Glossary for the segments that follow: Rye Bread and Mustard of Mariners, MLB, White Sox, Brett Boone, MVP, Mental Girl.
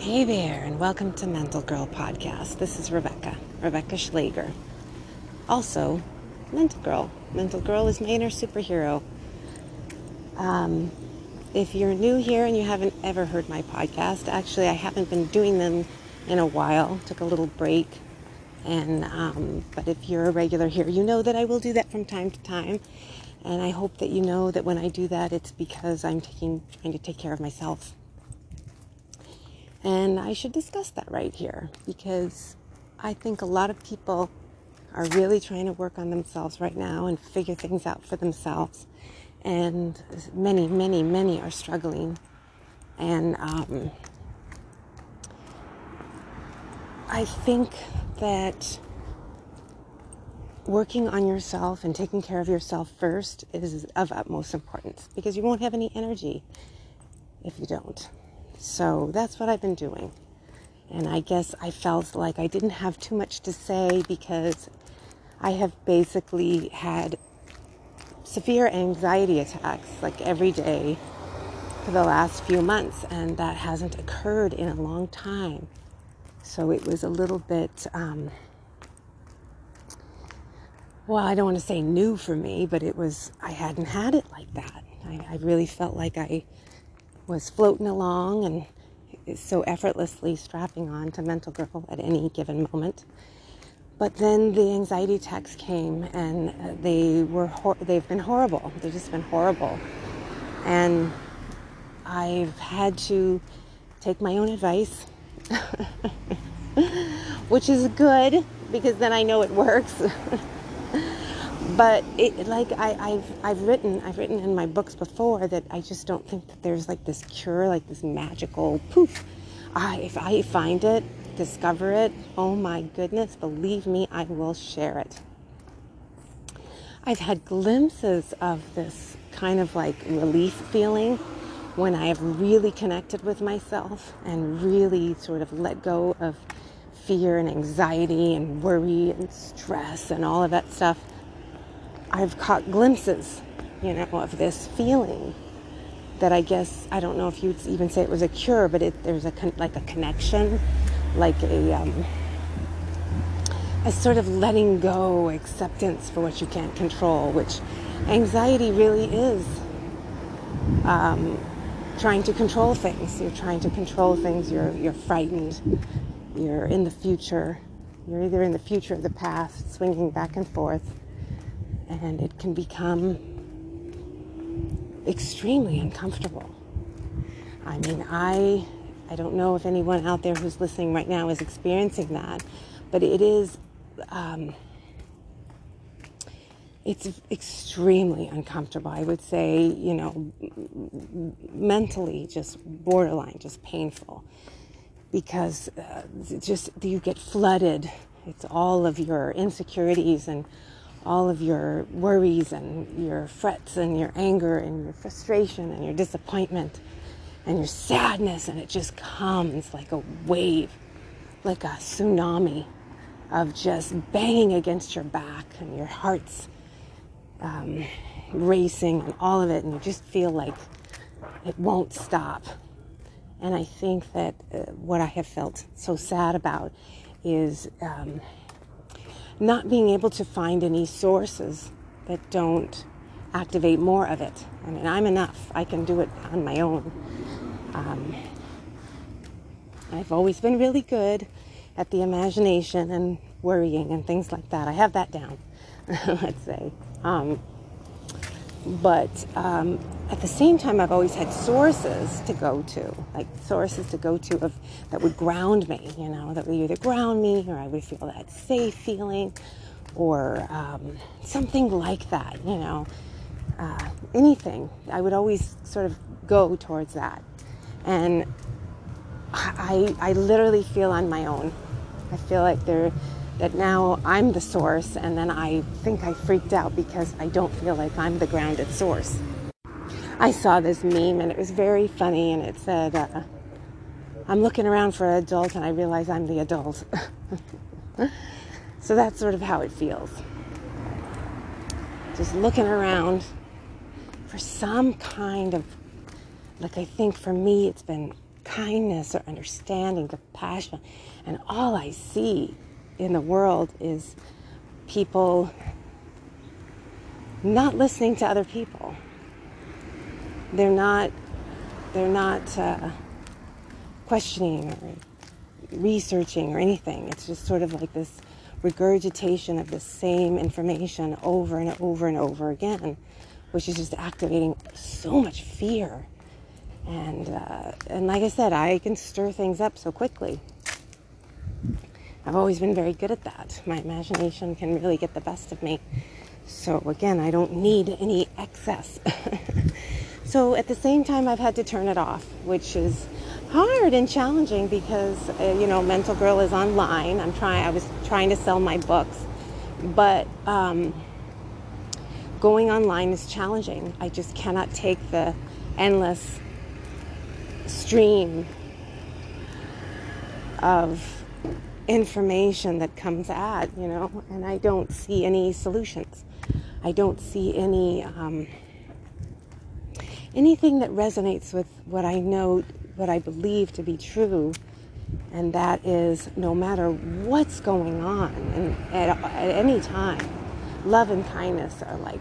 Hey there, and welcome to Mental Girl Podcast. This is Rebecca Schlager, also Mental Girl. Mental Girl is my inner superhero. If you're new here and you haven't ever heard my podcast, actually I haven't been doing them in a while. Took a little break, and but if you're a regular here, you know that I will do that from time to time. And I hope that you know that when I do that, it's because I'm trying to take care of myself. And I should discuss that right here, because I think a lot of people are really trying to work on themselves right now and figure things out for themselves. And many, many, many are struggling. And I think that working on yourself and taking care of yourself first is of utmost importance, because you won't have any energy if you don't. So that's what I've been doing. And I guess I felt like I didn't have too much to say, because I have basically had severe anxiety attacks like every day for the last few months. And that hasn't occurred in a long time. So it was a little bit, well, I don't want to say new for me, but it was, I hadn't had it like that. I really felt like I was floating along and so effortlessly strapping on to Mental Girl at any given moment. But then the anxiety attacks came, and they've been horrible. They've just been horrible. And I've had to take my own advice, which is good, because then I know it works. But it, like I've written in my books before, that I just don't think that there's like this cure, like this magical poof. If I find it, discover it, oh my goodness, believe me, I will share it. I've had glimpses of this kind of like relief feeling when I have really connected with myself and really sort of let go of fear and anxiety and worry and stress and all of that stuff. I've caught glimpses, of this feeling that I guess, I don't know if you'd even say it was a cure, but there's a connection, like a sort of letting go, acceptance for what you can't control, which anxiety really is trying to control things. You're trying to control things. You're frightened. You're in the future. You're either in the future or the past, swinging back and forth. And it can become extremely uncomfortable. I mean, I don't know if anyone out there who's listening right now is experiencing that, but it is, it's extremely uncomfortable. I would say, mentally just borderline, just painful, because just you get flooded. It's all of your insecurities and all of your worries and your frets and your anger and your frustration and your disappointment and your sadness, and it just comes like a wave, like a tsunami of just banging against your back and your heart's racing and all of it, and you just feel like it won't stop. And I think that what I have felt so sad about is not being able to find any sources that don't activate more of it. I mean, I'm enough. I can do it on my own. I've always been really good at the imagination and worrying and things like that. I have that down, let's say. But at the same time, I've always had sources to go to, that would ground me, that would either ground me, or I would feel that safe feeling, or something like that, anything. I would always sort of go towards that. And I literally feel on my own. I feel like that now I'm the source, and then I think I freaked out because I don't feel like I'm the grounded source. I saw this meme, and it was very funny, and it said, I'm looking around for an adult, and I realize I'm the adult. So that's sort of how it feels. Just looking around for some kind of, I think for me it's been kindness or understanding, compassion. And all I see in the world is people not listening to other people. They're not questioning or researching or anything. It's just sort of like this regurgitation of the same information over and over and over again, which is just activating so much fear. And like I said, I can stir things up so quickly. I've always been very good at that. My imagination can really get the best of me. So again, I don't need any excess. So at the same time, I've had to turn it off, which is hard and challenging because, Mental Girl is online. I was trying to sell my books, but going online is challenging. I just cannot take the endless stream of information that comes at, and I don't see any solutions. I don't see any anything that resonates with what I know, what I believe to be true, and that is no matter what's going on and at any time, love and kindness are like,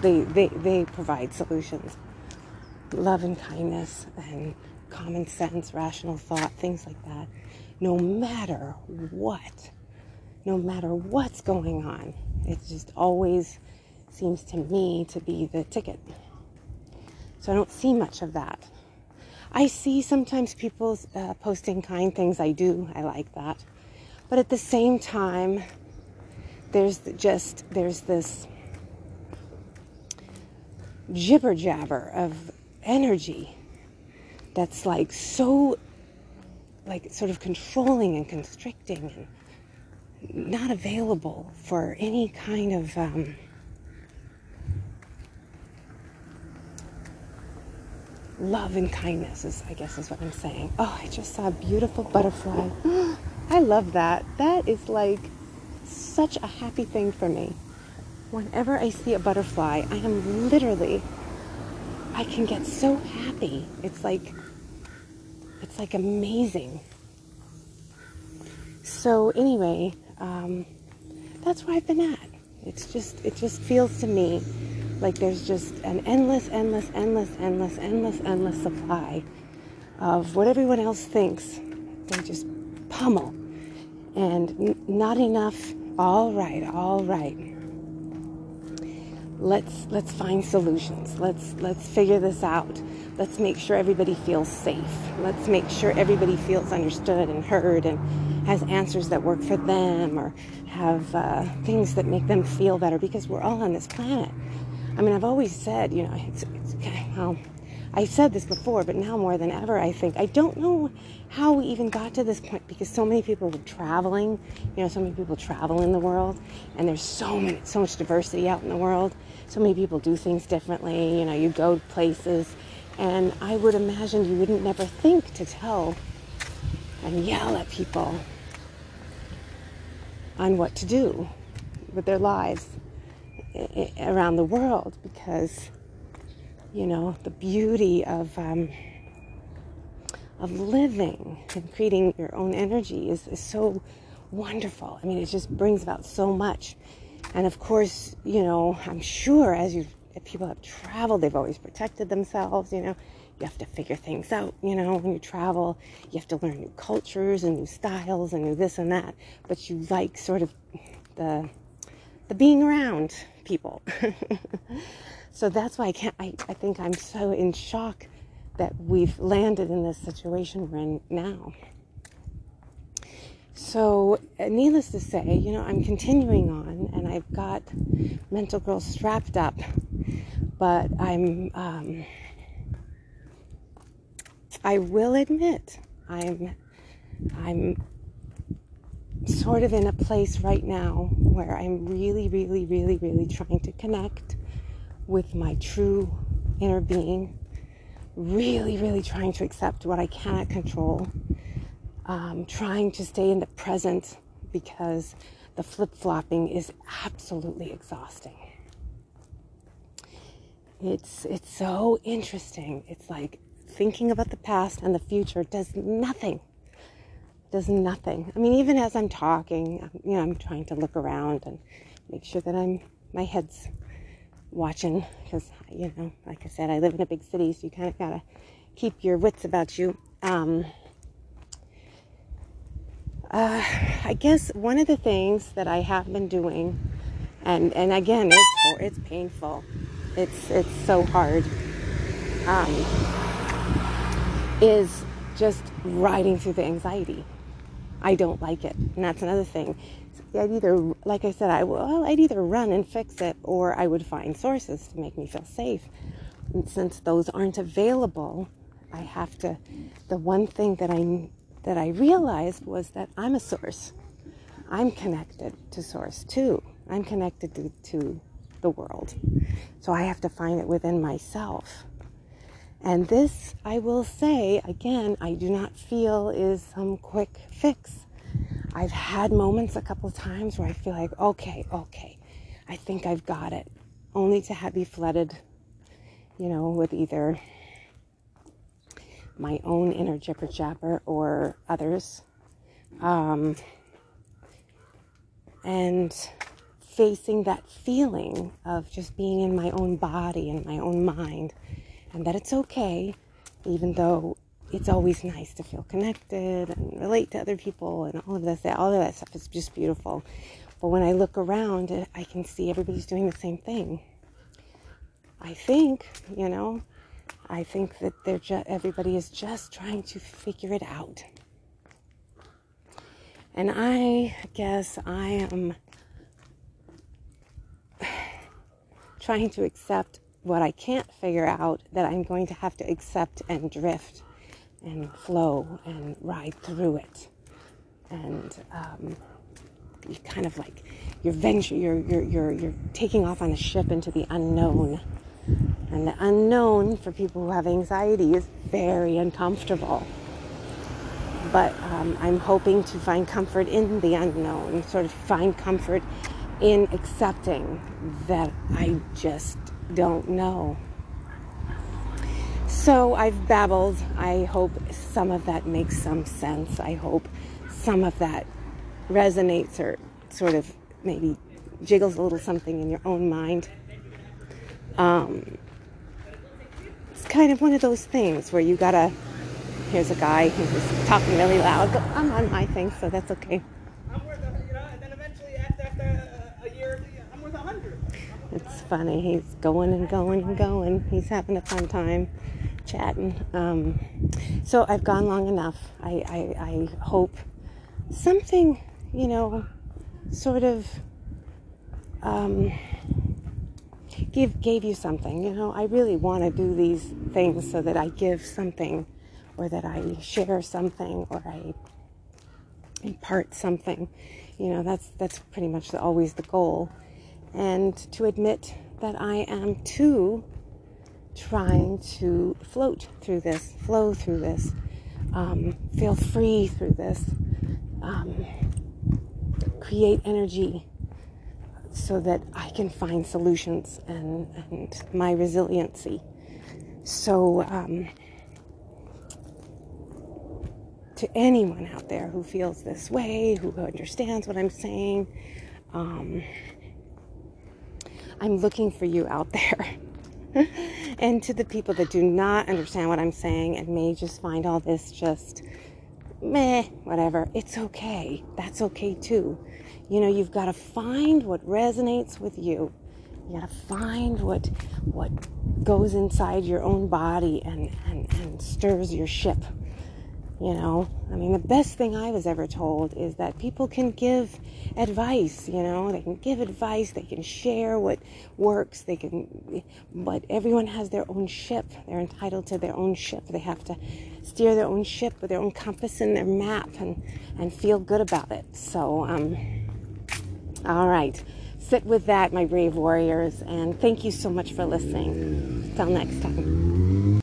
they provide solutions. Love and kindness and common sense, rational thought, things like that. No matter what's going on, it just always seems to me to be the ticket. So I don't see much of that. I see sometimes people posting kind things. I do. I like that. But at the same time, there's this jibber jabber of energy that's like so, like sort of controlling and constricting and not available for any kind of love and kindness is what I'm saying. Oh, I just saw a beautiful butterfly. I love that. That is like such a happy thing for me. Whenever I see a butterfly, I can get so happy. It's like amazing. So anyway, that's where I've been at. It just feels to me like there's just an endless supply of what everyone else thinks. They just pummel. And not enough. All right. Let's find solutions. Let's figure this out. Let's make sure everybody feels safe. Let's make sure everybody feels understood and heard and has answers that work for them or have things that make them feel better, because we're all on this planet. I mean, I've always said, I said this before, but now more than ever, I think, I don't know how we even got to this point, because so many people were traveling, so many people travel in the world, and there's so much diversity out in the world. So many people do things differently, you go places, and I would imagine you wouldn't never think to tell and yell at people on what to do with their lives around the world, because the beauty of living and creating your own energy is so wonderful. I mean, it just brings about so much. And of course, I'm sure if people have traveled, they've always protected themselves. You have to figure things out. When you travel, you have to learn new cultures and new styles and new this and that. But you like sort of the being around people. So that's why I think I'm so in shock that we've landed in this situation we're in now. So needless to say, I'm continuing on, and I've got Mental Girl strapped up, but I will admit, I'm sort of in a place right now where I'm really, really, really, really trying to connect with my true inner being, really, really trying to accept what I cannot control, trying to stay in the present, because the flip-flopping is absolutely exhausting. It's so interesting. It's like thinking about the past and the future does nothing. Does nothing. I mean, even as I'm talking, you know, I'm trying to look around and make sure that my head's watching, because, you know, like I said, I live in a big city, so you kind of gotta keep your wits about you. I guess one of the things that I have been doing, and again, it's painful. It's so hard. Is just riding through the anxiety. I don't like it, and that's another thing. I'd either, like I said, I'd either run and fix it, or I would find sources to make me feel safe. And since those aren't available, I have to. The one thing that I realized was that I'm a source. I'm connected to source too. I'm connected to the world. So I have to find it within myself. And this, I will say, again, I do not feel is some quick fix. I've had moments a couple of times where I feel like, okay, I think I've got it, only to have be flooded, you know, with either my own inner jibber jabber or others, and facing that feeling of just being in my own body and my own mind, and that it's okay, even though it's always nice to feel connected and relate to other people and all of that stuff is just beautiful. But when I look around, I can see everybody's doing the same thing. I think that everybody is just trying to figure it out. And I guess I am trying to accept what I can't figure out, that I'm going to have to accept and drift and flow and ride through it, and you kind of like you're taking off on a ship into the unknown, and the unknown for people who have anxiety is very uncomfortable. But I'm hoping to find comfort in the unknown, sort of find comfort in accepting that I just don't know. So I've babbled. I hope some of that makes some sense. I hope some of that resonates or sort of maybe jiggles a little something in your own mind. It's kind of one of those things where you gotta, here's a guy who's talking really loud, but I'm on my thing, so that's okay. I'm worth, you know, and then eventually after a year, I'm worth 100. It's funny. He's going and going and going. He's having a fun time chatting. So I've gone long enough. I hope something, you know, sort of gave you something. You know, I really want to do these things so that I give something, or that I share something, or I impart something. You know, that's pretty much always the goal. And to admit that I am too trying to flow through this, feel free through this, create energy so that I can find solutions and my resiliency. So to anyone out there who feels this way, who understands what I'm saying, I'm looking for you out there. And to the people that do not understand what I'm saying and may just find all this just whatever, it's okay. That's okay too. You know, you've got to find what resonates with you. You got to find what goes inside your own body and stirs your ship. You know, I mean, the best thing I was ever told is that people can give advice, you know, they can give advice, they can share what works, but everyone has their own ship. They're entitled to their own ship. They have to steer their own ship with their own compass and their map and feel good about it. So, all right, sit with that, my brave warriors, and thank you so much for listening. Till next time.